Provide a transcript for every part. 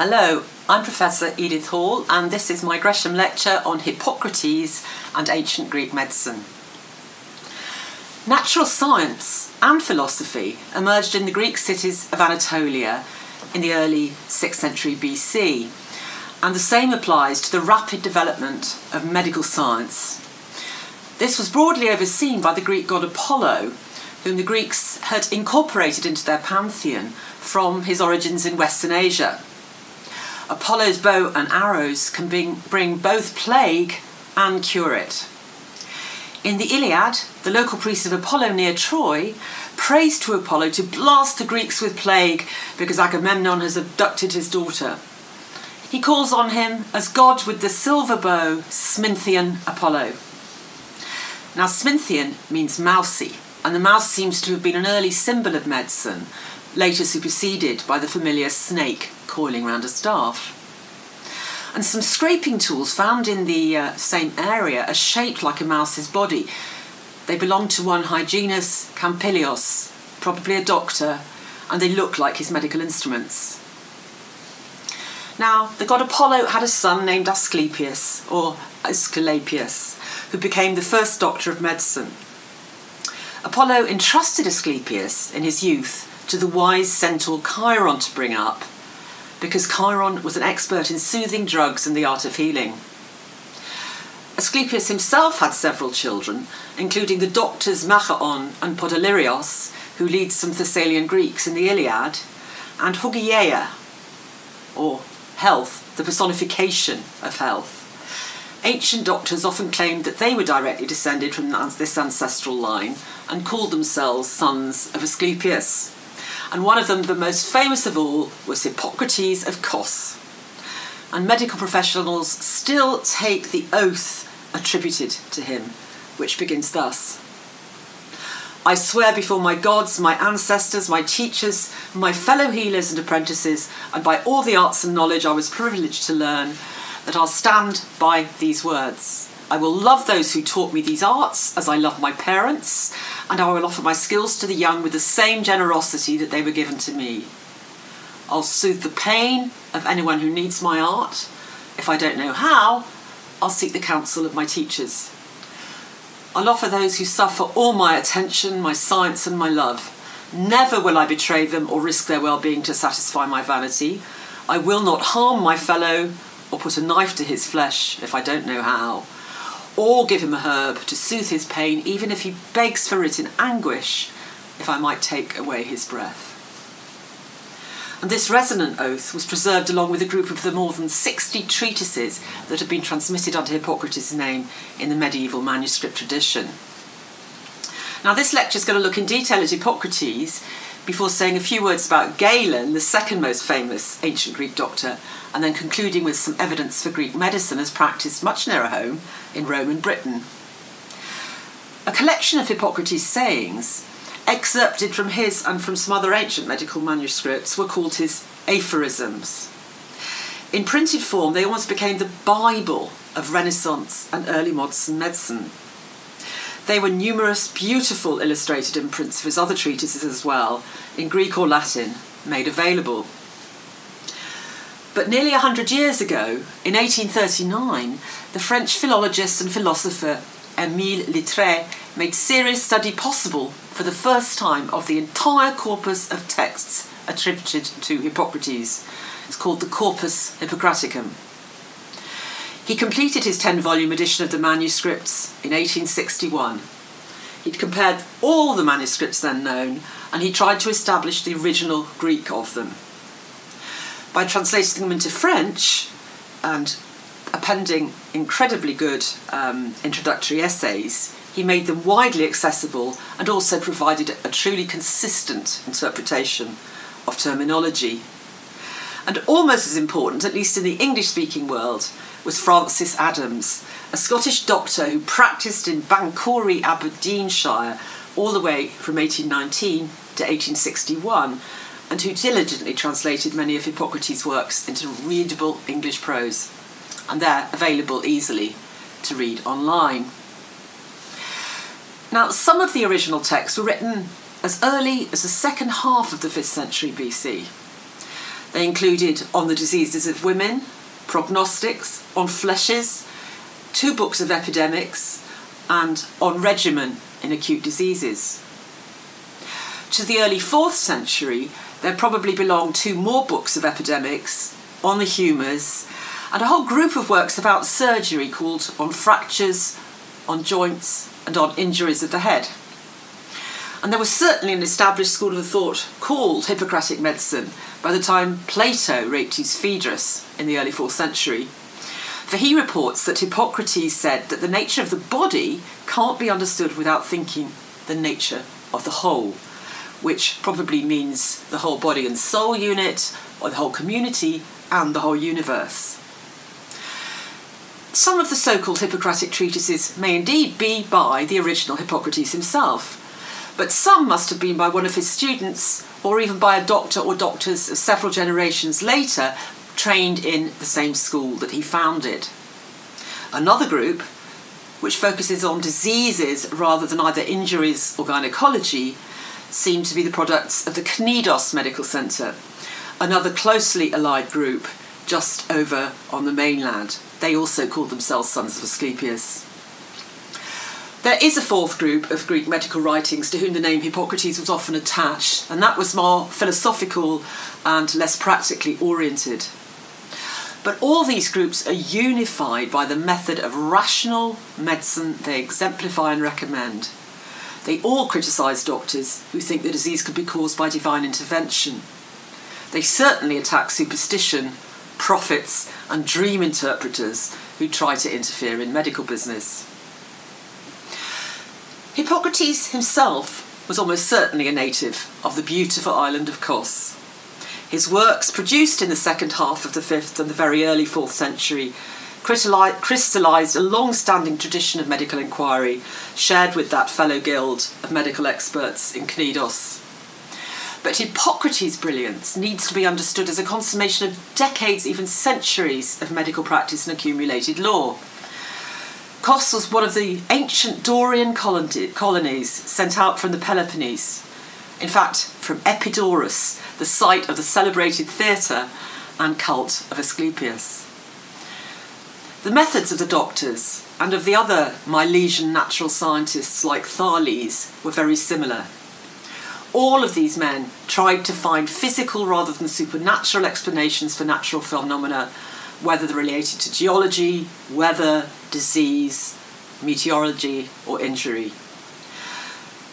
Hello, I'm Professor Edith Hall and this is my Gresham lecture on Hippocrates and ancient Greek medicine. Natural science and philosophy emerged in the Greek cities of Anatolia in the early 6th century BC, and the same applies to the rapid development of medical science. This was broadly overseen by the Greek god Apollo, whom the Greeks had incorporated into their pantheon from his origins in Western Asia. Apollo's bow and arrows can bring both plague and cure it. In the Iliad, the local priest of Apollo near Troy prays to Apollo to blast the Greeks with plague because Agamemnon has abducted his daughter. He calls on him as god with the silver bow, Smythian Apollo. Now, Smythian means mousy, and the mouse seems to have been an early symbol of medicine, later superseded by the familiar snake coiling round a staff. And some scraping tools found in the same area are shaped like a mouse's body. They belong to one Hyginus Campylios, probably a doctor, and they look like his medical instruments. Now, the god Apollo had a son named Asclepius, or Aesculapius, who became the first doctor of medicine. Apollo entrusted Asclepius in his youth to the wise centaur Chiron to bring up, because Chiron was an expert in soothing drugs and the art of healing. Asclepius himself had several children, including the doctors Machaon and Podolirios, who lead some Thessalian Greeks in the Iliad, and Hugieia, or health, the personification of health. Ancient doctors often claimed that they were directly descended from this ancestral line and called themselves sons of Asclepius. And one of them, the most famous of all, was Hippocrates of Kos. And medical professionals still take the oath attributed to him, which begins thus: "I swear before my gods, my ancestors, my teachers, my fellow healers and apprentices, and by all the arts and knowledge I was privileged to learn, that I'll stand by these words. I will love those who taught me these arts as I love my parents, and I will offer my skills to the young with the same generosity that they were given to me. I'll soothe the pain of anyone who needs my art. If I don't know how, I'll seek the counsel of my teachers. I'll offer those who suffer all my attention, my science and my love. Never will I betray them or risk their well-being to satisfy my vanity. I will not harm my fellow or put a knife to his flesh if I don't know how, or give him a herb to soothe his pain, even if he begs for it in anguish, if I might take away his breath." And this resonant oath was preserved along with a group of the more than 60 treatises that have been transmitted under Hippocrates' name in the medieval manuscript tradition. Now, this lecture is going to look in detail at Hippocrates before saying a few words about Galen, the second most famous ancient Greek doctor, and then concluding with some evidence for Greek medicine as practised much nearer home in Rome and Britain. A collection of Hippocrates' sayings, excerpted from his and from some other ancient medical manuscripts, were called his aphorisms. In printed form, they almost became the Bible of Renaissance and early modern medicine. They were numerous, beautiful illustrated imprints of his other treatises as well, in Greek or Latin, made available. But nearly 100 years ago, in 1839, the French philologist and philosopher Émile Littré made serious study possible for the first time of the entire corpus of texts attributed to Hippocrates. It's called the Corpus Hippocraticum. He completed his 10-volume edition of the manuscripts in 1861. He'd compared all the manuscripts then known, and he tried to establish the original Greek of them. By translating them into French and appending incredibly good introductory essays, he made them widely accessible and also provided a truly consistent interpretation of terminology. And almost as important, at least in the English-speaking world, was Francis Adams, a Scottish doctor who practised in Banchory, Aberdeenshire, all the way from 1819 to 1861, and who diligently translated many of Hippocrates' works into readable English prose, and they're available easily to read online. Now, some of the original texts were written as early as the second half of the 5th century BC. They included On the Diseases of Women, Prognostics, On Fleshes, two books of epidemics, and On Regimen in Acute Diseases. To the early 4th century, there probably belong two more books of epidemics, On the Humours, and a whole group of works about surgery called On Fractures, On Joints, and On Injuries of the Head. And there was certainly an established school of thought called Hippocratic medicine by the time Plato wrote his Phaedrus in the early 4th century. For he reports that Hippocrates said that the nature of the body can't be understood without thinking the nature of the whole, which probably means the whole body and soul unit, or the whole community and the whole universe. Some of the so-called Hippocratic treatises may indeed be by the original Hippocrates himself, but some must have been by one of his students, or even by a doctor or doctors of several generations later, trained in the same school that he founded. Another group, which focuses on diseases rather than either injuries or gynecology, seem to be the products of the Knidos Medical Centre, another closely allied group just over on the mainland. They also called themselves Sons of Asclepius. There is a fourth group of Greek medical writings to whom the name Hippocrates was often attached, and that was more philosophical and less practically oriented. But all these groups are unified by the method of rational medicine they exemplify and recommend. They all criticise doctors who think the disease could be caused by divine intervention. They certainly attack superstition, prophets, and dream interpreters who try to interfere in medical business. Hippocrates himself was almost certainly a native of the beautiful island of Kos. His works, produced in the second half of the 5th and the very early 4th century, crystallised a long-standing tradition of medical inquiry shared with that fellow guild of medical experts in Knidos. But Hippocrates' brilliance needs to be understood as a consummation of decades, even centuries, of medical practice and accumulated lore. Kos was one of the ancient Dorian colonies sent out from the Peloponnese, in fact from Epidaurus, the site of the celebrated theatre and cult of Asclepius. The methods of the doctors and of the other Milesian natural scientists like Thales were very similar. All of these men tried to find physical rather than supernatural explanations for natural phenomena, whether they're related to geology, weather, disease, meteorology, or injury.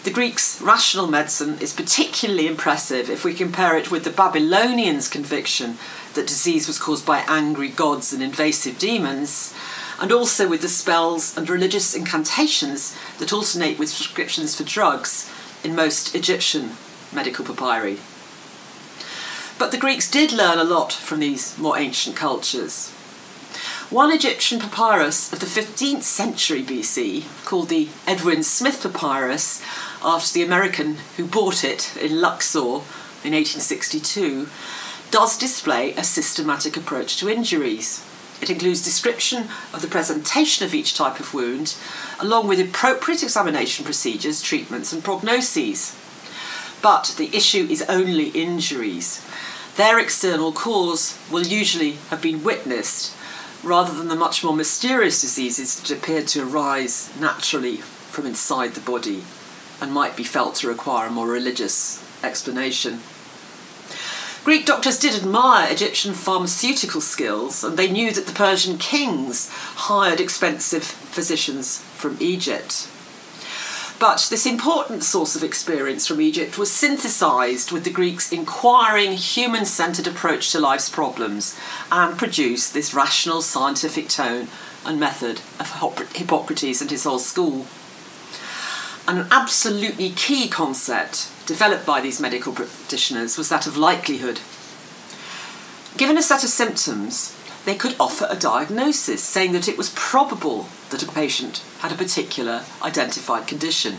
The Greeks' rational medicine is particularly impressive if we compare it with the Babylonians' conviction that disease was caused by angry gods and invasive demons, and also with the spells and religious incantations that alternate with prescriptions for drugs in most Egyptian medical papyri. But the Greeks did learn a lot from these more ancient cultures. One Egyptian papyrus of the 15th century BC, called the Edwin Smith Papyrus, after the American who bought it in Luxor in 1862, does display a systematic approach to injuries. It includes description of the presentation of each type of wound, along with appropriate examination procedures, treatments and prognoses. But the issue is only injuries. Their external cause will usually have been witnessed, rather than the much more mysterious diseases that appear to arise naturally from inside the body and might be felt to require a more religious explanation. Greek doctors did admire Egyptian pharmaceutical skills, and they knew that the Persian kings hired expensive physicians from Egypt. But this important source of experience from Egypt was synthesised with the Greeks' inquiring, human-centred approach to life's problems and produced this rational scientific tone and method of Hippocrates and his whole school. And an absolutely key concept developed by these medical practitioners was that of likelihood. Given a set of symptoms, they could offer a diagnosis, saying that it was probable that a patient had a particular identified condition.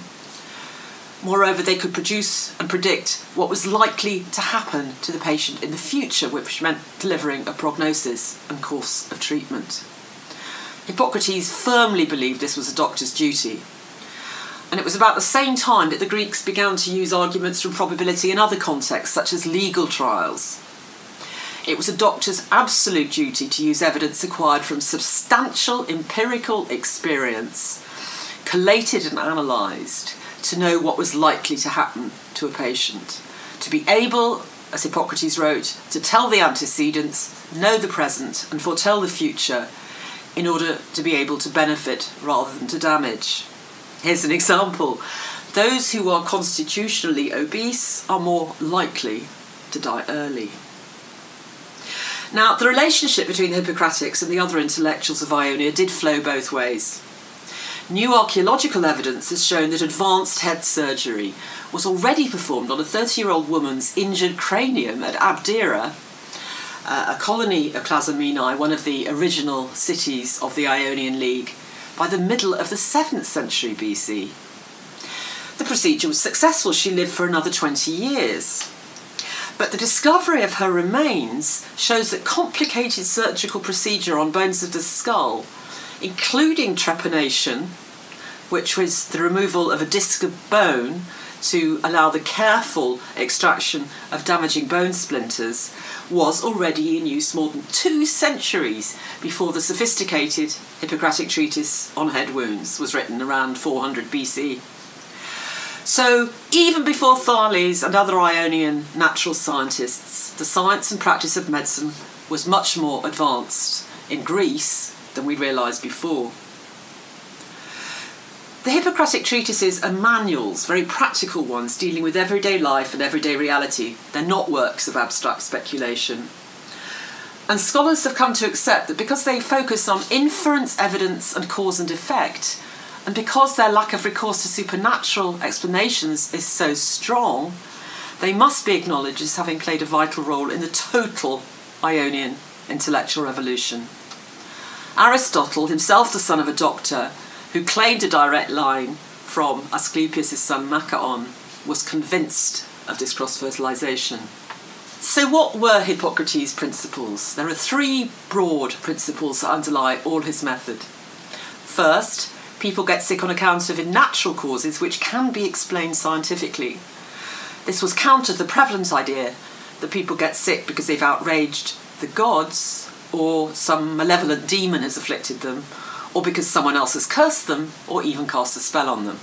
Moreover, they could produce and predict what was likely to happen to the patient in the future, which meant delivering a prognosis and course of treatment. Hippocrates firmly believed this was a doctor's duty. And it was about the same time that the Greeks began to use arguments from probability in other contexts, such as legal trials. It was a doctor's absolute duty to use evidence acquired from substantial empirical experience, collated and analysed, to know what was likely to happen to a patient. To be able, as Hippocrates wrote, to tell the antecedents, know the present and foretell the future in order to be able to benefit rather than to damage. Here's an example. Those who are constitutionally obese are more likely to die early. Now, the relationship between the Hippocratics and the other intellectuals of Ionia did flow both ways. New archaeological evidence has shown that advanced head surgery was already performed on a 30-year-old woman's injured cranium at Abdera, a colony of Clazomenae, one of the original cities of the Ionian League, by the middle of the 7th century BC. The procedure was successful. She lived for another 20 years. But the discovery of her remains shows that complicated surgical procedure on bones of the skull, including trepanation, which was the removal of a disc of bone to allow the careful extraction of damaging bone splinters, was already in use more than 2 centuries before the sophisticated Hippocratic treatise on head wounds was written around 400 BC. So, even before Thales and other Ionian natural scientists, the science and practice of medicine was much more advanced in Greece than we realised before. The Hippocratic treatises are manuals, very practical ones, dealing with everyday life and everyday reality. They're not works of abstract speculation. And scholars have come to accept that because they focus on inference, evidence and cause and effect, and because their lack of recourse to supernatural explanations is so strong, they must be acknowledged as having played a vital role in the total Ionian intellectual revolution. Aristotle, himself the son of a doctor, who claimed a direct line from Asclepius' son Machaon, was convinced of this cross-fertilisation. So what were Hippocrates' principles? There are 3 broad principles that underlie all his method. First, people get sick on account of natural causes which can be explained scientifically. This was counter to the prevalent idea that people get sick because they've outraged the gods, or some malevolent demon has afflicted them, or because someone else has cursed them or even cast a spell on them.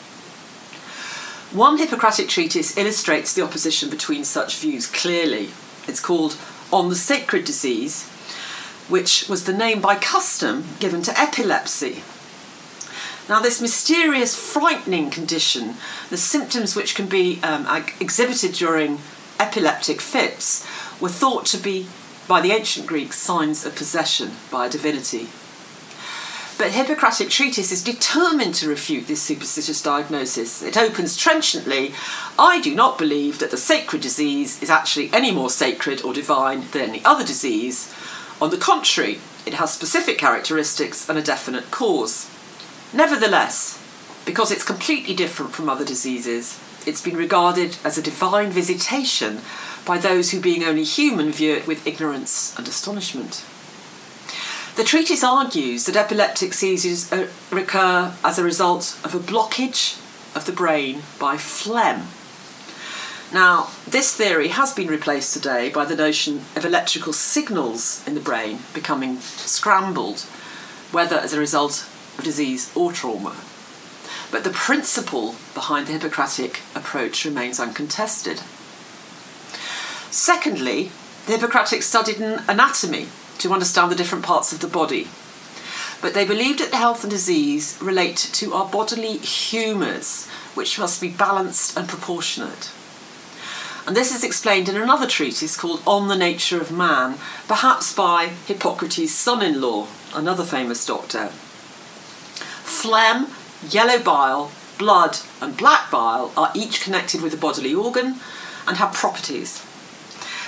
One Hippocratic treatise illustrates the opposition between such views clearly. It's called On the Sacred Disease, which was the name by custom given to epilepsy. Now, this mysterious, frightening condition, the symptoms which can be exhibited during epileptic fits, were thought to be, by the ancient Greeks, signs of possession by a divinity. But Hippocratic treatise is determined to refute this superstitious diagnosis. It opens trenchantly, "I do not believe that the sacred disease is actually any more sacred or divine than any other disease. On the contrary, it has specific characteristics and a definite cause. Nevertheless, because it's completely different from other diseases, it's been regarded as a divine visitation by those who, being only human, view it with ignorance and astonishment." The treatise argues that epileptic seizures recur as a result of a blockage of the brain by phlegm. Now, this theory has been replaced today by the notion of electrical signals in the brain becoming scrambled, whether as a result of disease or trauma. But the principle behind the Hippocratic approach remains uncontested. Secondly, Hippocratic studied anatomy to understand the different parts of the body. But they believed that health and disease relate to our bodily humours, which must be balanced and proportionate. And this is explained in another treatise called On the Nature of Man, perhaps by Hippocrates' son-in-law, another famous doctor. Phlegm, yellow bile, blood and black bile are each connected with a bodily organ and have properties.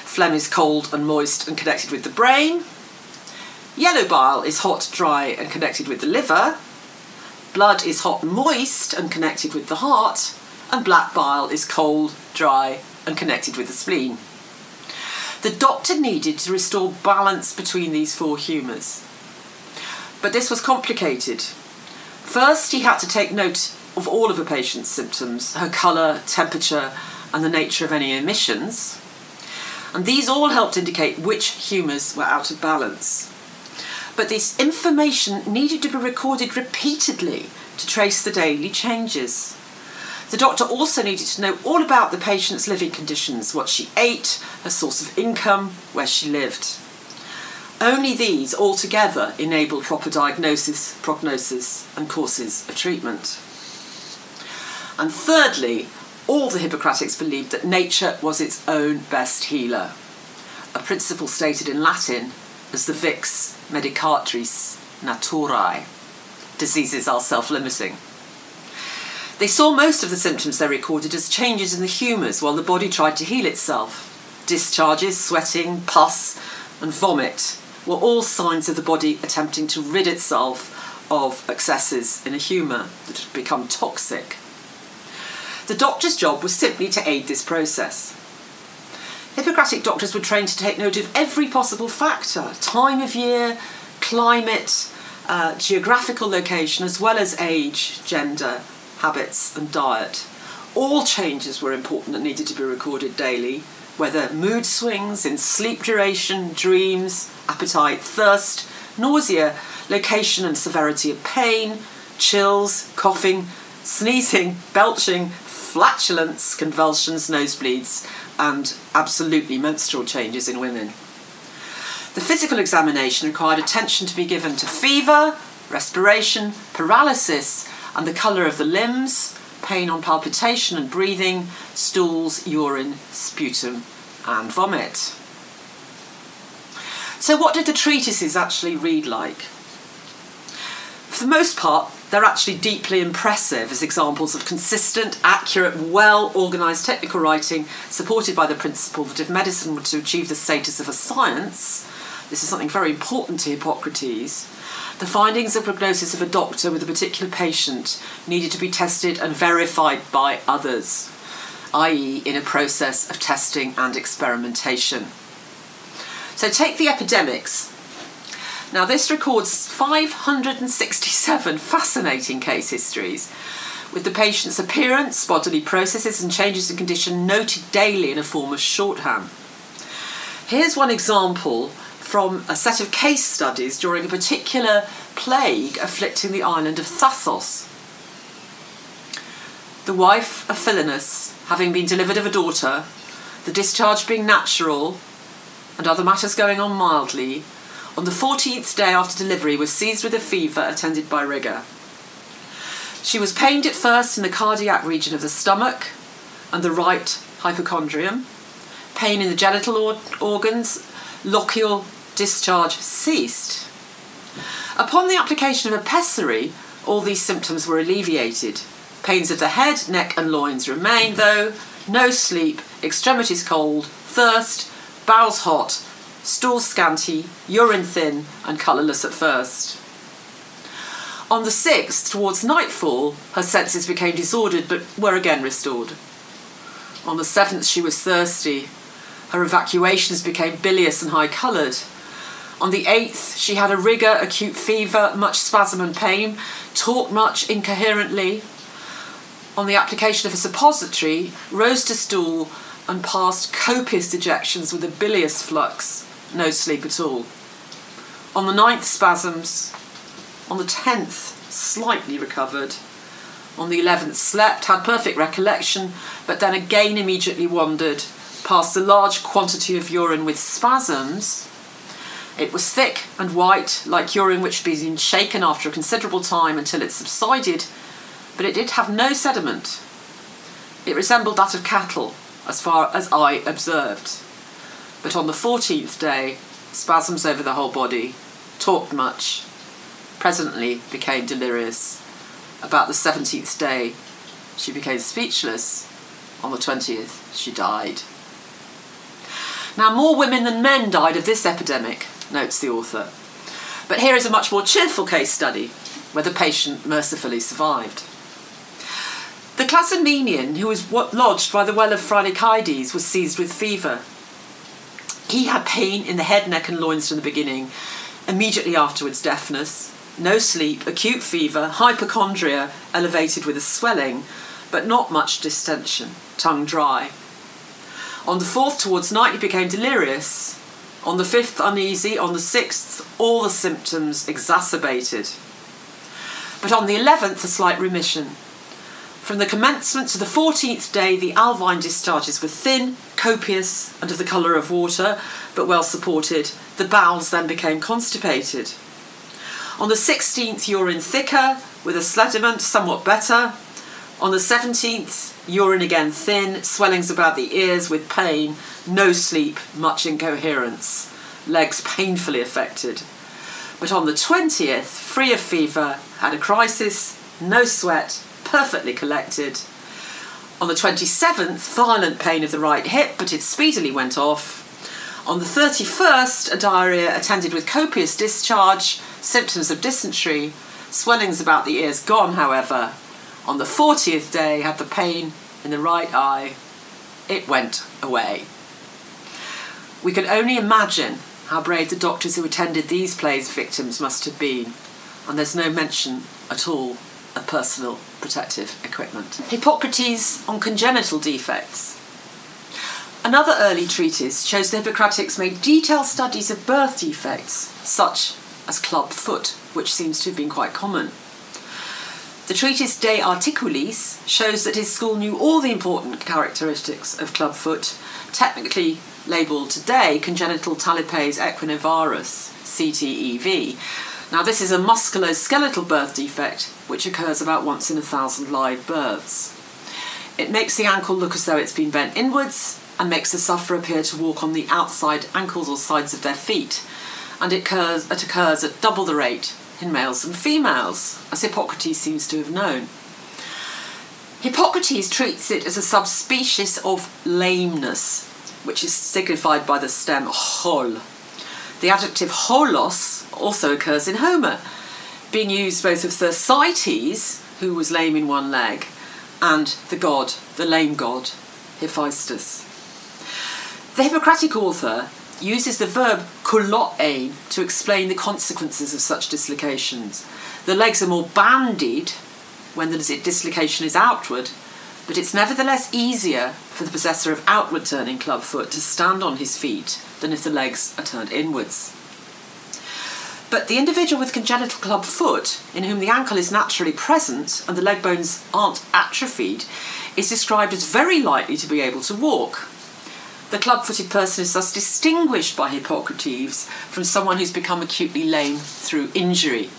Phlegm is cold and moist and connected with the brain. Yellow bile is hot, dry and connected with the liver. Blood is hot, moist and connected with the heart. And black bile is cold, dry and connected with the spleen. The doctor needed to restore balance between these four humours. But this was complicated. First, he had to take note of all of a patient's symptoms, her colour, temperature and the nature of any emissions. And these all helped indicate which humours were out of balance. But this information needed to be recorded repeatedly to trace the daily changes. The doctor also needed to know all about the patient's living conditions, what she ate, her source of income, where she lived. Only these altogether enabled proper diagnosis, prognosis and courses of treatment. And thirdly, all the Hippocratics believed that nature was its own best healer, a principle stated in Latin as the vix medicatris naturae. Diseases are self-limiting. They saw most of the symptoms they recorded as changes in the humours while the body tried to heal itself. Discharges, sweating, pus and vomit were all signs of the body attempting to rid itself of excesses in a humour that had become toxic. The doctor's job was simply to aid this process. Hippocratic doctors were trained to take note of every possible factor, time of year, climate, geographical location, as well as age, gender, habits and diet. All changes were important and needed to be recorded daily, whether mood swings in sleep duration, dreams, appetite, thirst, nausea, location and severity of pain, chills, coughing, sneezing, belching, flatulence, convulsions, nosebleeds and absolutely menstrual changes in women. The physical examination required attention to be given to fever, respiration, paralysis and the colour of the limbs, pain on palpitation and breathing, stools, urine, sputum and vomit. So what did the treatises actually read like? For the most part, they're actually deeply impressive as examples of consistent, accurate, well-organised technical writing supported by the principle that if medicine were to achieve the status of a science, this is something very important to Hippocrates, the findings and prognosis of a doctor with a particular patient needed to be tested and verified by others, i.e. in a process of testing and experimentation. So take the epidemics. Now, this records 567 fascinating case histories, with the patient's appearance, bodily processes and changes in condition noted daily in a form of shorthand. Here's one example from a set of case studies during a particular plague afflicting the island of Thasos. The wife of Philinus, having been delivered of a daughter, the discharge being natural and other matters going on mildly, on the 14th day after delivery was seized with a fever attended by rigour. She was pained at first in the cardiac region of the stomach and the right hypochondrium, pain in the genital organs, lochial discharge ceased. Upon the application of a pessary, all these symptoms were alleviated. Pains of the head, neck and loins remained though, no sleep, extremities cold, thirst, bowels hot, stool scanty, urine thin and colourless at first. On the 6th, towards nightfall, her senses became disordered but were again restored. On the 7th, she was thirsty. Her evacuations became bilious and high-coloured. On the 8th, she had a rigour, acute fever, much spasm and pain, talked much incoherently. On the application of a suppository, rose to stool and passed copious dejections with a bilious flux. No sleep at all. On the 9th, spasms. On the 10th, slightly recovered. On the 11th, slept, had perfect recollection, but then again immediately wandered. passed a large quantity of urine with spasms. It was thick and white, like urine which had been shaken after a considerable time until it subsided, but it did have no sediment. It resembled that of cattle, as far as I observed. But on the 14th day, spasms over the whole body, talked much, presently became delirious. About the 17th day, she became speechless. On the 20th, she died. Now, more women than men died of this epidemic, notes the author. But here is a much more cheerful case study, where the patient mercifully survived. The Clazomenian, who was lodged by the well of Phrynicides, was seized with fever. He had pain in the head, neck and loins from the beginning, immediately afterwards deafness, no sleep, acute fever, hypochondria, elevated with a swelling, but not much distension, tongue dry. On the 4th towards night he became delirious, on the 5th uneasy, on the 6th all the symptoms exacerbated. But on the 11th a slight remission. From the commencement to the 14th day the alvine discharges were thin, copious and of the colour of water, but well supported. The bowels then became constipated. On the 16th urine thicker, with a sediment somewhat better. On the 17th, urine again thin, swellings about the ears with pain, no sleep, much incoherence, legs painfully affected. But on the 20th, free of fever, had a crisis, no sweat, perfectly collected. On the 27th, violent pain of the right hip, but it speedily went off. On the 31st, a diarrhoea attended with copious discharge, symptoms of dysentery, swellings about the ears gone, however. On the 40th day, had the pain in the right eye. It went away. We can only imagine how brave the doctors who attended these plague's victims must have been, and there's no mention at all of personal protective equipment. Hippocrates on congenital defects. Another early treatise shows that Hippocrates made detailed studies of birth defects, such as club foot, which seems to have been quite common. The treatise De Articulis shows that his school knew all the important characteristics of clubfoot, technically labelled today congenital talipes equinovarus, CTEV. Now this is a musculoskeletal birth defect which occurs about once in 1,000 live births. It makes the ankle look as though it's been bent inwards and makes the sufferer appear to walk on the outside ankles or sides of their feet, and it occurs at double the rate in males and females, as Hippocrates seems to have known. Hippocrates treats it as a subspecies of lameness, which is signified by the stem hol. The adjective holos also occurs in Homer, being used both of Thersites, who was lame in one leg, and the lame god, Hephaestus. The Hippocratic author uses the verb kulo'ein to explain the consequences of such dislocations. The legs are more bandied when the dislocation is outward, but it's nevertheless easier for the possessor of outward turning club foot to stand on his feet than if the legs are turned inwards. But the individual with congenital club foot, in whom the ankle is naturally present and the leg bones aren't atrophied, is described as very likely to be able to walk. The club-footed person is thus distinguished by Hippocrates from someone who's become acutely lame through injury.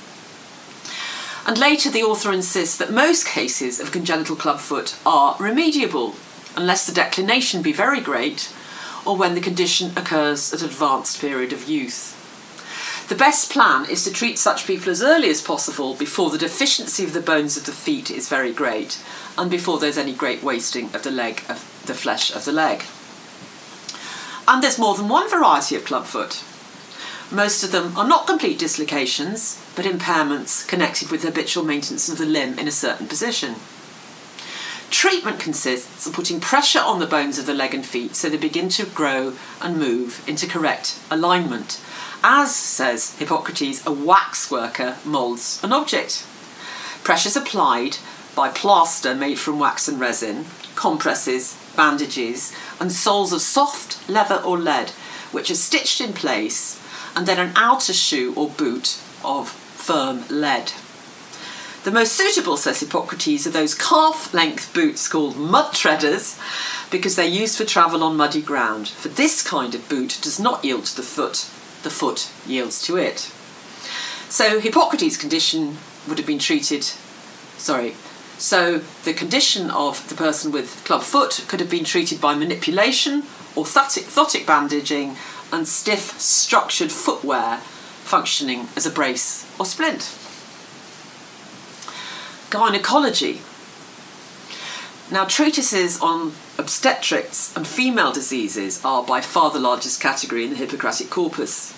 And later the author insists that most cases of congenital club-foot are remediable, unless the declination be very great, or when the condition occurs at advanced period of youth. The best plan is to treat such people as early as possible, before the deficiency of the bones of the feet is very great, and before there's any great wasting of the flesh of the leg. And there's more than one variety of clubfoot. Most of them are not complete dislocations, but impairments connected with habitual maintenance of the limb in a certain position. Treatment consists of putting pressure on the bones of the leg and feet so they begin to grow and move into correct alignment, as, says Hippocrates, a wax worker moulds an object. Pressures applied by plaster made from wax and resin, compresses, bandages and soles of soft leather or lead, which are stitched in place, and then an outer shoe or boot of firm lead. The most suitable, says Hippocrates, are those calf-length boots called mud treaders, because they're used for travel on muddy ground. For this kind of boot does not yield to the foot yields to it. So Hippocrates' condition would have been treated, so the condition of the person with club foot could have been treated by manipulation, orthotic bandaging and stiff structured footwear functioning as a brace or splint. Gynecology. Now treatises on obstetrics and female diseases are by far the largest category in the Hippocratic corpus.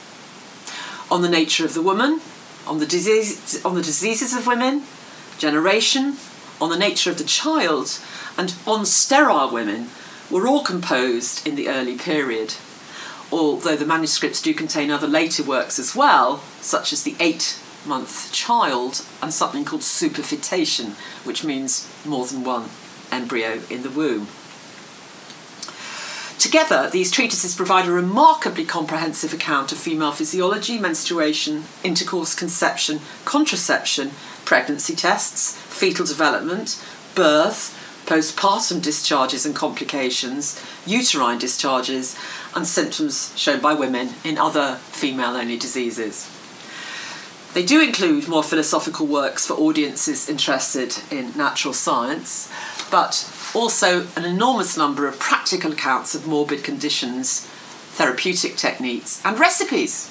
On the nature of the woman, on the diseases of women, generation, on the nature of the child, and on sterile women were all composed in the early period, although the manuscripts do contain other later works as well, such as the 8-month child and something called superfetation, which means more than one embryo in the womb. Together, these treatises provide a remarkably comprehensive account of female physiology, menstruation, intercourse, conception, contraception, pregnancy tests, fetal development, birth, postpartum discharges and complications, uterine discharges, and symptoms shown by women in other female-only diseases. They do include more philosophical works for audiences interested in natural science, but also an enormous number of practical accounts of morbid conditions, therapeutic techniques and recipes.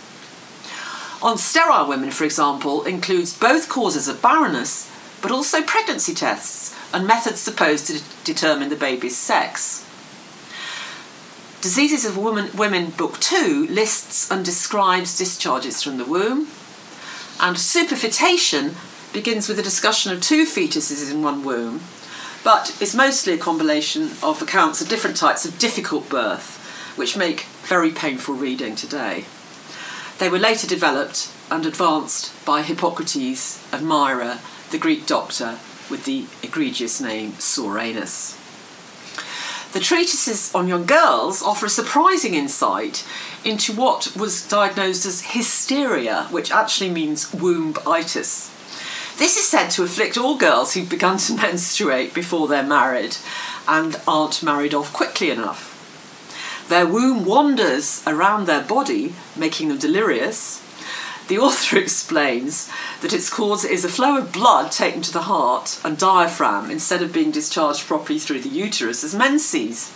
On sterile women, for example, includes both causes of barrenness but also pregnancy tests and methods supposed to determine the baby's sex. Diseases of Women Book 2 lists and describes discharges from the womb, and Superfetation begins with a discussion of two fetuses in one womb, but is mostly a compilation of accounts of different types of difficult birth, which make very painful reading today. They were later developed and advanced by Hippocrates' admirer, the Greek doctor with the egregious name Soranus. The treatises on young girls offer a surprising insight into what was diagnosed as hysteria, which actually means womb-itis. This is said to afflict all girls who've begun to menstruate before they're married and aren't married off quickly enough. Their womb wanders around their body, making them delirious. The author explains that its cause is a flow of blood taken to the heart and diaphragm instead of being discharged properly through the uterus as menses.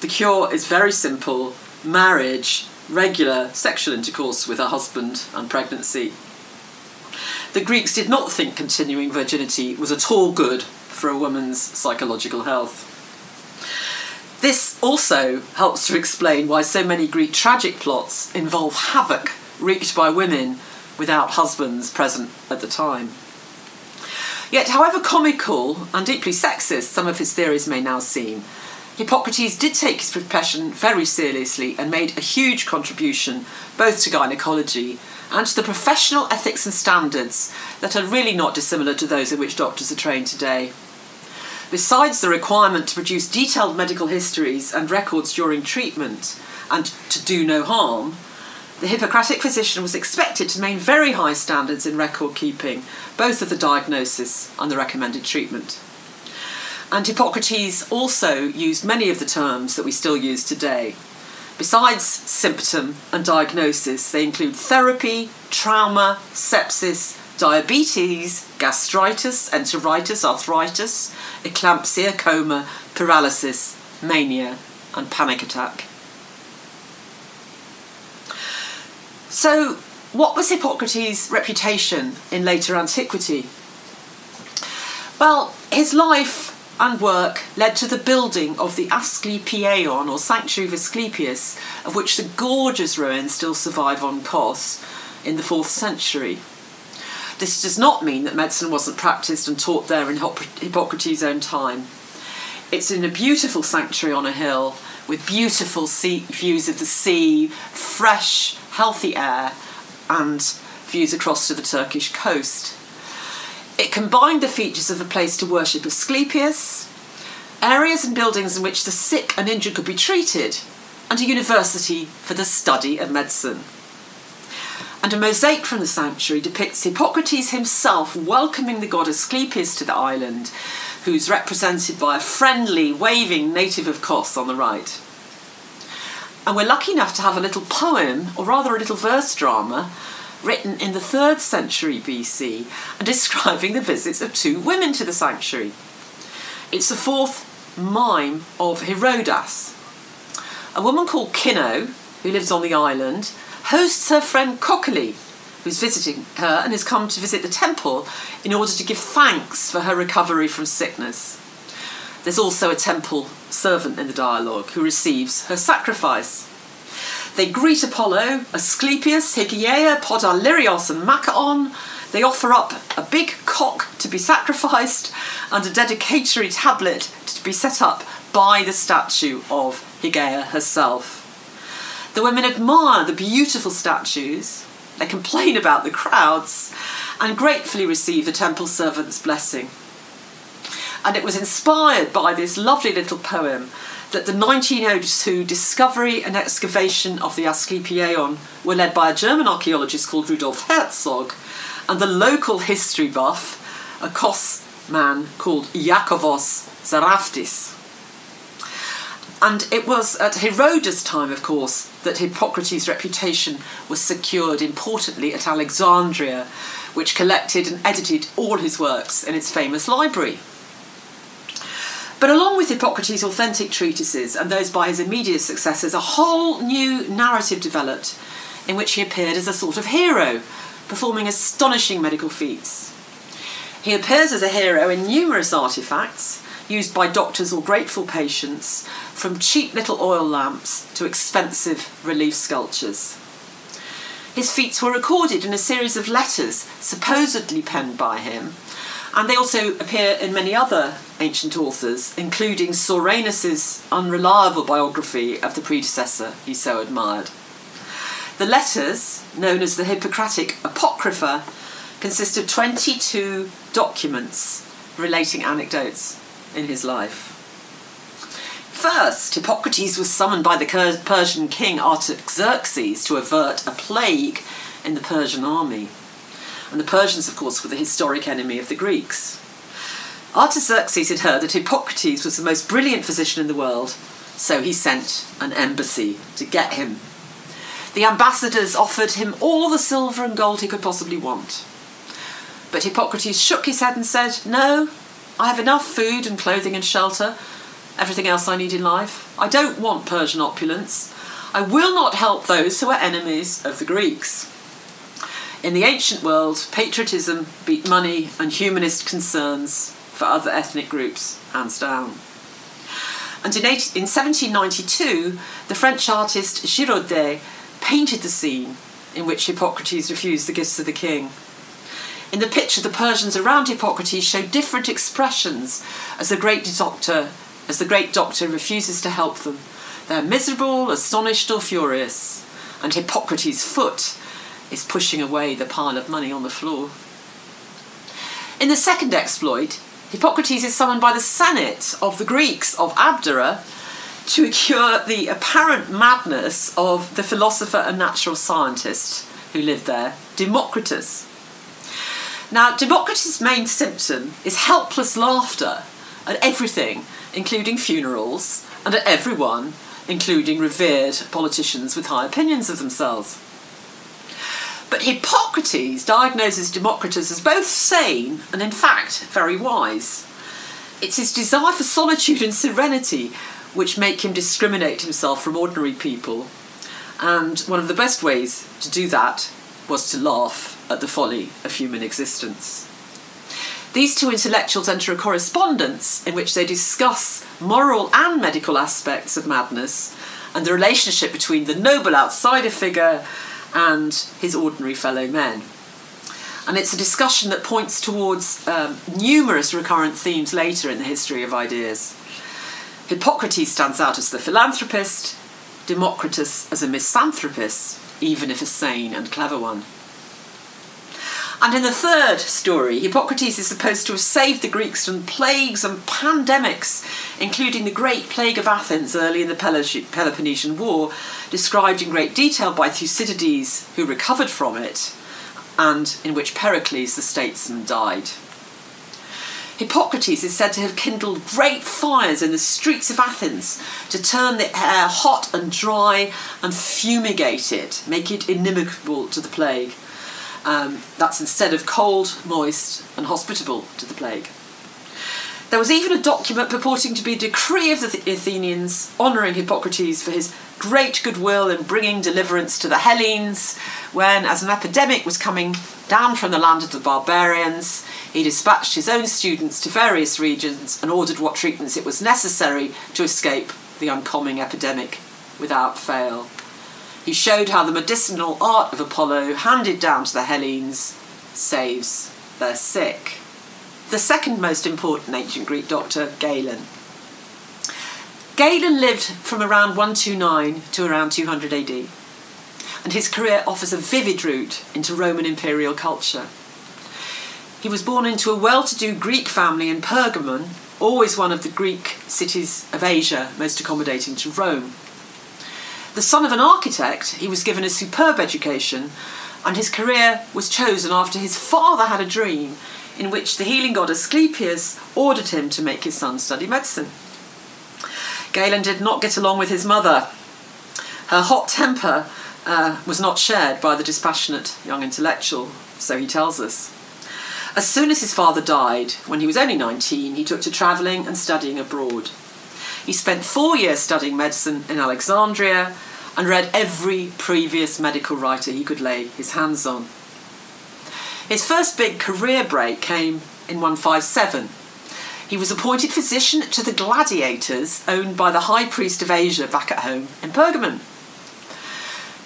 The cure is very simple: marriage, regular sexual intercourse with a husband, and pregnancy. The Greeks did not think continuing virginity was at all good for a woman's psychological health. This also helps to explain why so many Greek tragic plots involve havoc wreaked by women without husbands present at the time. Yet, however comical and deeply sexist some of his theories may now seem, Hippocrates did take his profession very seriously and made a huge contribution both to gynecology and to the professional ethics and standards that are really not dissimilar to those in which doctors are trained today. Besides the requirement to produce detailed medical histories and records during treatment and to do no harm, the Hippocratic physician was expected to maintain very high standards in record keeping, both of the diagnosis and the recommended treatment. And Hippocrates also used many of the terms that we still use today. Besides symptom and diagnosis, they include therapy, trauma, sepsis, diabetes, gastritis, enteritis, arthritis, eclampsia, coma, paralysis, mania, and panic attack. So, what was Hippocrates' reputation in later antiquity? Well, his life and work led to the building of the Asclepieion, or Sanctuary of Asclepius, of which the gorgeous ruins still survive on Kos in the 4th century. This does not mean that medicine wasn't practised and taught there in Hippocrates' own time. It's in a beautiful sanctuary on a hill with beautiful views of the sea, fresh, healthy air and views across to the Turkish coast. It combined the features of a place to worship Asclepius, areas and buildings in which the sick and injured could be treated, and a university for the study of medicine. and a mosaic from the sanctuary depicts Hippocrates himself welcoming the god Asclepius to the island, who's represented by a friendly, waving native of Kos on the right. And we're lucky enough to have a little poem, or rather a little verse drama, written in the 3rd century BC and describing the visits of 2 women to the sanctuary. It's the 4th mime of Herodas. A woman called Kino, who lives on the island, hosts her friend Kokali, who's visiting her and has come to visit the temple in order to give thanks for her recovery from sickness. There's also a temple servant in the dialogue who receives her sacrifice. They greet Apollo, Asclepius, Hygieia, Podolirios and Machaon. They offer up a big cock to be sacrificed and a dedicatory tablet to be set up by the statue of Hygieia herself. The women admire the beautiful statues, they complain about the crowds and gratefully receive the temple servant's blessing. And it was inspired by this lovely little poem that the 1902 discovery and excavation of the Asclepieion were led by a German archaeologist called Rudolf Herzog and the local history buff, a Kos man called Iakovos Zaraftis. And it was at Herodas' time, of course, that Hippocrates' reputation was secured importantly at Alexandria, which collected and edited all his works in its famous library. But along with Hippocrates' authentic treatises and those by his immediate successors, a whole new narrative developed in which he appeared as a sort of hero, performing astonishing medical feats. He appears as a hero in numerous artefacts used by doctors or grateful patients, from cheap little oil lamps to expensive relief sculptures. His feats were recorded in a series of letters supposedly penned by him, and they also appear in many other ancient authors, including Soranus's unreliable biography of the predecessor he so admired. The letters, known as the Hippocratic Apocrypha, consist of 22 documents relating anecdotes in his life. First, Hippocrates was summoned by the Persian king Artaxerxes to avert a plague in the Persian army. And the Persians, of course, were the historic enemy of the Greeks. Artaxerxes had heard that Hippocrates was the most brilliant physician in the world, so he sent an embassy to get him. The ambassadors offered him all the silver and gold he could possibly want. But Hippocrates shook his head and said, "No, I have enough food and clothing and shelter, everything else I need in life. I don't want Persian opulence. I will not help those who are enemies of the Greeks." In the ancient world, patriotism beat money and humanist concerns for other ethnic groups, hands down. And in 1792, the French artist Giraudet painted the scene in which Hippocrates refused the gifts of the king. In the picture, the Persians around Hippocrates show different expressions as the great doctor refuses to help them. They're miserable, astonished or furious, and Hippocrates' foot is pushing away the pile of money on the floor. In the second exploit, Hippocrates is summoned by the Senate of the Greeks of Abdera to cure the apparent madness of the philosopher and natural scientist who lived there, Democritus. Now, Democritus' main symptom is helpless laughter at everything, including funerals, and at everyone, including revered politicians with high opinions of themselves. But Hippocrates diagnoses Democritus as both sane and, in fact, very wise. It's his desire for solitude and serenity which make him discriminate himself from ordinary people. And one of the best ways to do that was to laugh at the folly of human existence. These two intellectuals enter a correspondence in which they discuss moral and medical aspects of madness and the relationship between the noble outsider figure and his ordinary fellow men. And it's a discussion that points towards numerous recurrent themes later in the history of ideas. Hippocrates stands out as the philanthropist, Democritus as a misanthropist, even if a sane and clever one. And in the third story, Hippocrates is supposed to have saved the Greeks from plagues and pandemics, including the Great Plague of Athens early in the Peloponnesian War, described in great detail by Thucydides, who recovered from it, and in which Pericles the statesman died. Hippocrates is said to have kindled great fires in the streets of Athens to turn the air hot and dry and fumigate it, make it inimical to the plague. That's instead of cold, moist and hospitable to the plague. There was even a document purporting to be a decree of the Athenians honouring Hippocrates for his great goodwill in bringing deliverance to the Hellenes, when, as an epidemic was coming down from the land of the barbarians, he dispatched his own students to various regions and ordered what treatments it was necessary to escape the oncoming epidemic without fail. He showed how the medicinal art of Apollo, handed down to the Hellenes, saves their sick. The second most important ancient Greek doctor, Galen. Galen lived from around 129 to around 200 AD, and his career offers a vivid route into Roman imperial culture. He was born into a well-to-do Greek family in Pergamon, always one of the Greek cities of Asia most accommodating to Rome. The son of an architect, he was given a superb education, and his career was chosen after his father had a dream in which the healing god Asclepius ordered him to make his son study medicine. Galen did not get along with his mother. Her hot temper was not shared by the dispassionate young intellectual, so he tells us. As soon as his father died, when he was only 19, he took to travelling and studying abroad. He spent 4 years studying medicine in Alexandria and read every previous medical writer he could lay his hands on. His first big career break came in 157. He was appointed physician to the gladiators owned by the high priest of Asia back at home in Pergamon.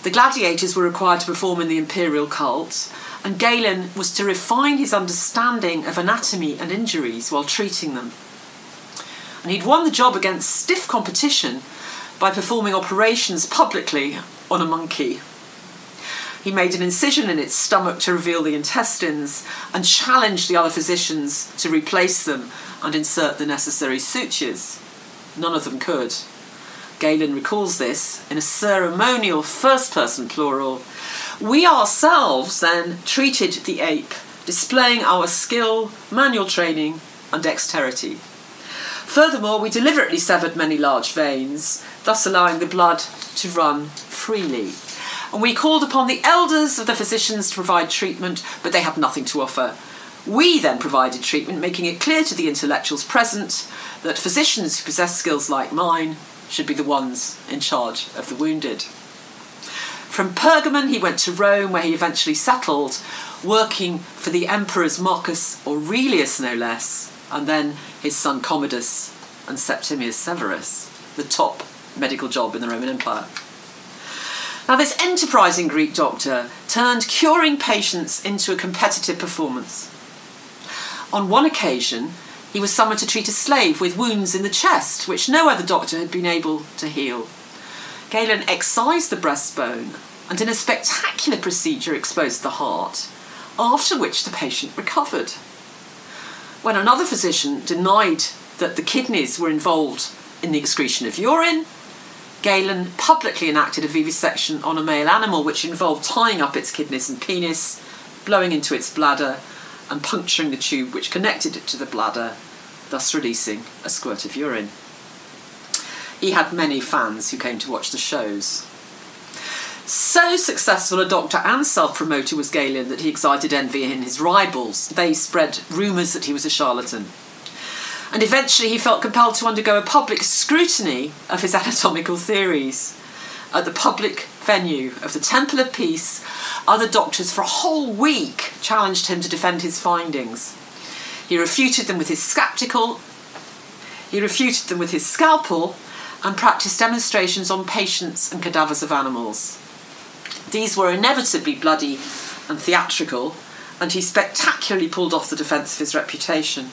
The gladiators were required to perform in the imperial cult, and Galen was to refine his understanding of anatomy and injuries while treating them. And he'd won the job against stiff competition by performing operations publicly on a monkey. He made an incision in its stomach to reveal the intestines and challenged the other physicians to replace them and insert the necessary sutures. None of them could. Galen recalls this in a ceremonial first-person plural. We ourselves then treated the ape, displaying our skill, manual training and dexterity. Furthermore, we deliberately severed many large veins, thus allowing the blood to run freely. And we called upon the elders of the physicians to provide treatment, but they had nothing to offer. We then provided treatment, making it clear to the intellectuals present that physicians who possess skills like mine should be the ones in charge of the wounded. From Pergamon, he went to Rome, where he eventually settled, working for the emperors Marcus Aurelius, no less, and then his son Commodus and Septimius Severus, the top medical job in the Roman Empire. Now, this enterprising Greek doctor turned curing patients into a competitive performance. On one occasion, he was summoned to treat a slave with wounds in the chest, which no other doctor had been able to heal. Galen excised the breastbone and in a spectacular procedure exposed the heart, after which the patient recovered. When another physician denied that the kidneys were involved in the excretion of urine, Galen publicly enacted a vivisection on a male animal which involved tying up its kidneys and penis, blowing into its bladder and puncturing the tube which connected it to the bladder, thus releasing a squirt of urine. He had many fans who came to watch the shows. So successful a doctor and self-promoter was Galen that he excited envy in his rivals. They spread rumours that he was a charlatan. And eventually he felt compelled to undergo a public scrutiny of his anatomical theories. At the public venue of the Temple of Peace, other doctors for a whole week challenged him to defend his findings. He refuted them with his scalpel and practised demonstrations on patients and cadavers of animals. These were inevitably bloody and theatrical, and he spectacularly pulled off the defence of his reputation.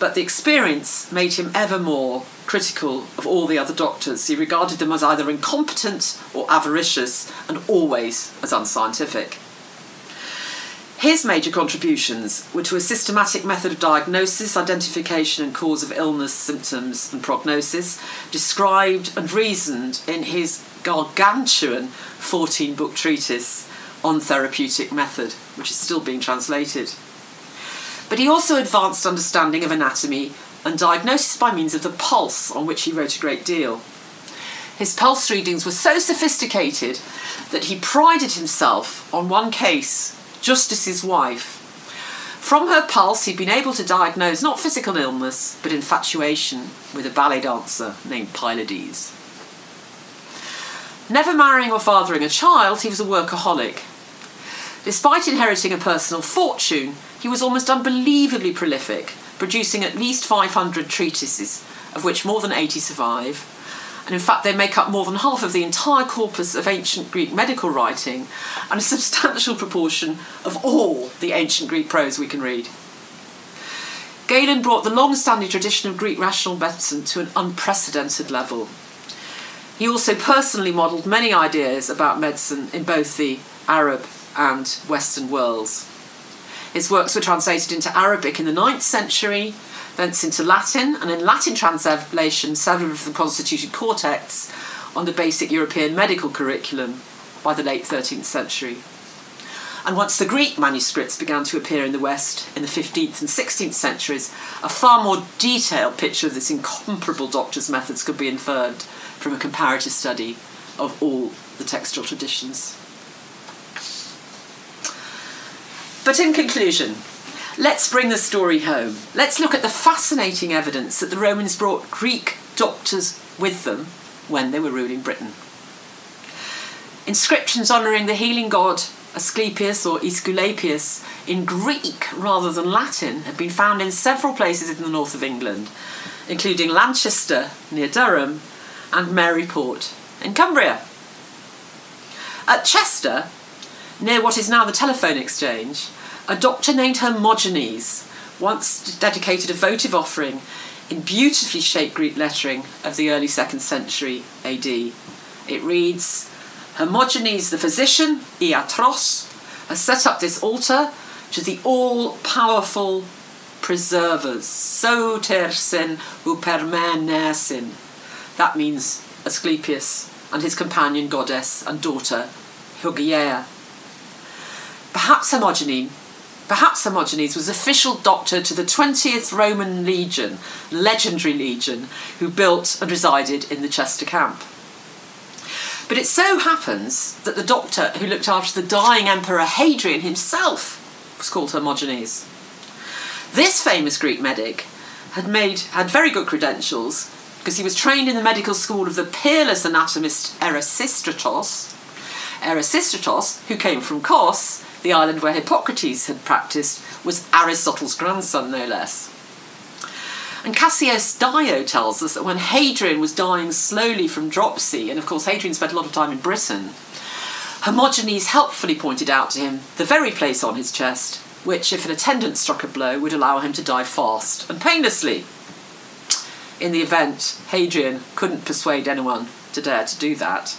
But the experience made him ever more critical of all the other doctors. He regarded them as either incompetent or avaricious, and always as unscientific. His major contributions were to a systematic method of diagnosis, identification and cause of illness, symptoms and prognosis, described and reasoned in his gargantuan 14-book treatise on therapeutic method, which is still being translated. But he also advanced understanding of anatomy and diagnosis by means of the pulse, on which he wrote a great deal. His pulse readings were so sophisticated that he prided himself on one case, Justice's wife. From her pulse, he'd been able to diagnose not physical illness, but infatuation with a ballet dancer named Pylades. Never marrying or fathering a child, he was a workaholic. Despite inheriting a personal fortune, he was almost unbelievably prolific, producing at least 500 treatises, of which more than 80 survive. And in fact, they make up more than half of the entire corpus of ancient Greek medical writing and a substantial proportion of all the ancient Greek prose we can read. Galen brought the long-standing tradition of Greek rational medicine to an unprecedented level. He also personally modelled many ideas about medicine in both the Arab and Western worlds. His works were translated into Arabic in the 9th century, thence into Latin, and in Latin translation, several of them constituted quartets on the basic European medical curriculum by the late 13th century. And once the Greek manuscripts began to appear in the West in the 15th and 16th centuries, a far more detailed picture of this incomparable doctor's methods could be inferred from a comparative study of all the textual traditions. But in conclusion, let's bring the story home. Let's look at the fascinating evidence that the Romans brought Greek doctors with them when they were ruling Britain. Inscriptions honouring the healing god Asclepius or Aesculapius in Greek rather than Latin have been found in several places in the north of England, including Lanchester near Durham and Maryport in Cumbria. At Chester, near what is now the Telephone Exchange, a doctor named Hermogenes once dedicated a votive offering in beautifully shaped Greek lettering of the early 2nd century AD. It reads, Hermogenes the physician, Iatros, has set up this altar to the all-powerful preservers, sotersin upermenesin. That means Asclepius and his companion goddess and daughter, Hugieia. Perhaps Hermogenes was official doctor to the 20th Roman legion, legendary legion, who built and resided in the Chester camp. But it so happens that the doctor who looked after the dying Emperor Hadrian himself was called Hermogenes. This famous Greek medic had very good credentials because he was trained in the medical school of the peerless anatomist Erasistratos. Erasistratos, who came from Kos, the island where Hippocrates had practised, was Aristotle's grandson, no less. And Cassius Dio tells us that when Hadrian was dying slowly from dropsy, and of course Hadrian spent a lot of time in Britain, Hermogenes helpfully pointed out to him the very place on his chest, which, if an attendant struck a blow, would allow him to die fast and painlessly. In the event, Hadrian couldn't persuade anyone to dare to do that.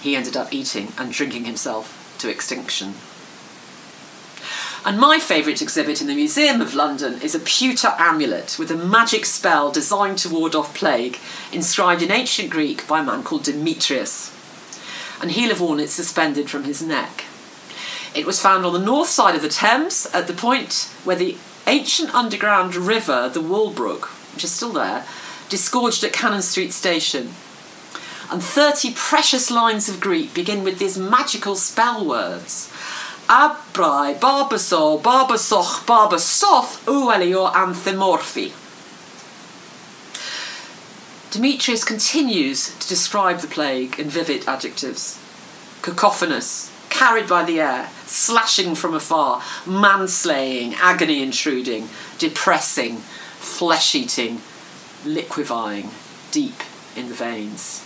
He ended up eating and drinking himself to extinction. And my favourite exhibit in the Museum of London is a pewter amulet with a magic spell designed to ward off plague, inscribed in ancient Greek by a man called Demetrius. And he'll have worn it suspended from his neck. It was found on the north side of the Thames at the point where the ancient underground river, the Walbrook, which is still there, disgorged at Cannon Street Station. And 30 precious lines of Greek begin with these magical spell words. Abrai, barbasol, barbasoch, barbasoth, uelior, anthemorphi. Demetrius continues to describe the plague in vivid adjectives. Cacophonous, carried by the air, slashing from afar, manslaying, agony intruding, depressing, flesh-eating, liquefying, deep in the veins.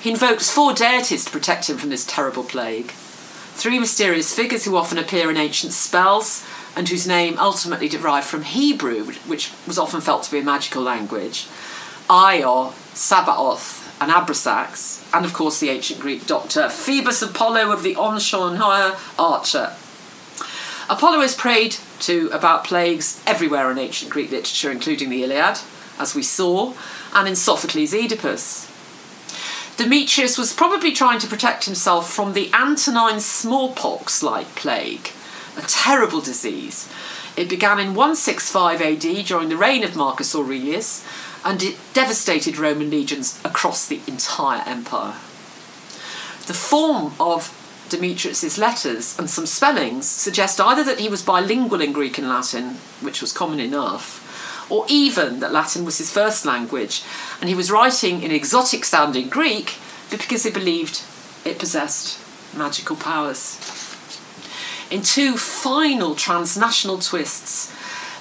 He invokes 4 deities to protect him from this terrible plague. 3 mysterious figures who often appear in ancient spells and whose name ultimately derived from Hebrew, which was often felt to be a magical language, Io, Sabaoth and Abrasax, and of course the ancient Greek doctor, Phoebus Apollo of the Onshon Higher Archer. Apollo is prayed to about plagues everywhere in ancient Greek literature, including the Iliad, as we saw, and in Sophocles' Oedipus. Demetrius was probably trying to protect himself from the Antonine smallpox-like plague, a terrible disease. It began in 165 AD during the reign of Marcus Aurelius, and it devastated Roman legions across the entire empire. The form of Demetrius's letters and some spellings suggest either that he was bilingual in Greek and Latin, which was common enough, or even that Latin was his first language, and he was writing in exotic-sounding Greek because he believed it possessed magical powers. In two final transnational twists,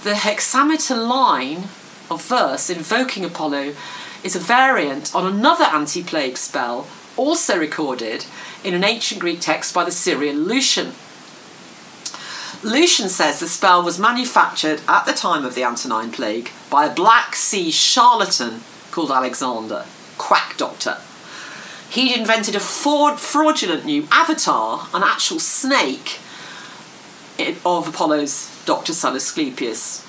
the hexameter line of verse invoking Apollo is a variant on another anti-plague spell also recorded in an ancient Greek text by the Syrian Lucian. Lucian says the spell was manufactured at the time of the Antonine Plague by a Black Sea charlatan called Alexander, quack doctor. He'd invented a fraudulent new avatar, an actual snake, of Apollo's doctor-son Asclepius.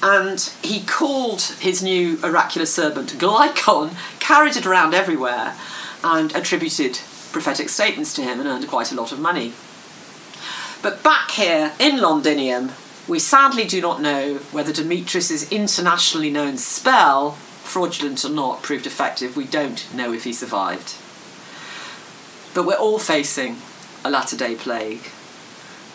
And he called his new oracular servant Glycon, carried it around everywhere, and attributed prophetic statements to him and earned quite a lot of money. But back here in Londinium, we sadly do not know whether Demetrius's internationally known spell, fraudulent or not, proved effective. We don't know if he survived. But we're all facing a latter-day plague.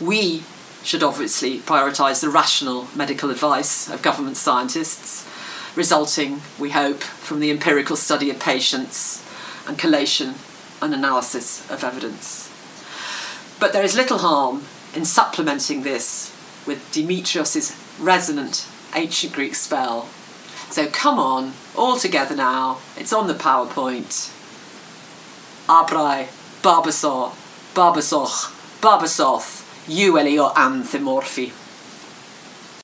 We should obviously prioritise the rational medical advice of government scientists, resulting, we hope, from the empirical study of patients and collation and analysis of evidence. But there is little harm in supplementing this with Demetrius's resonant ancient Greek spell. So come on, all together now, it's on the PowerPoint. Abrai, Barbasoth, Barbasoch, Barbasoth, you Elio Anthemorphi.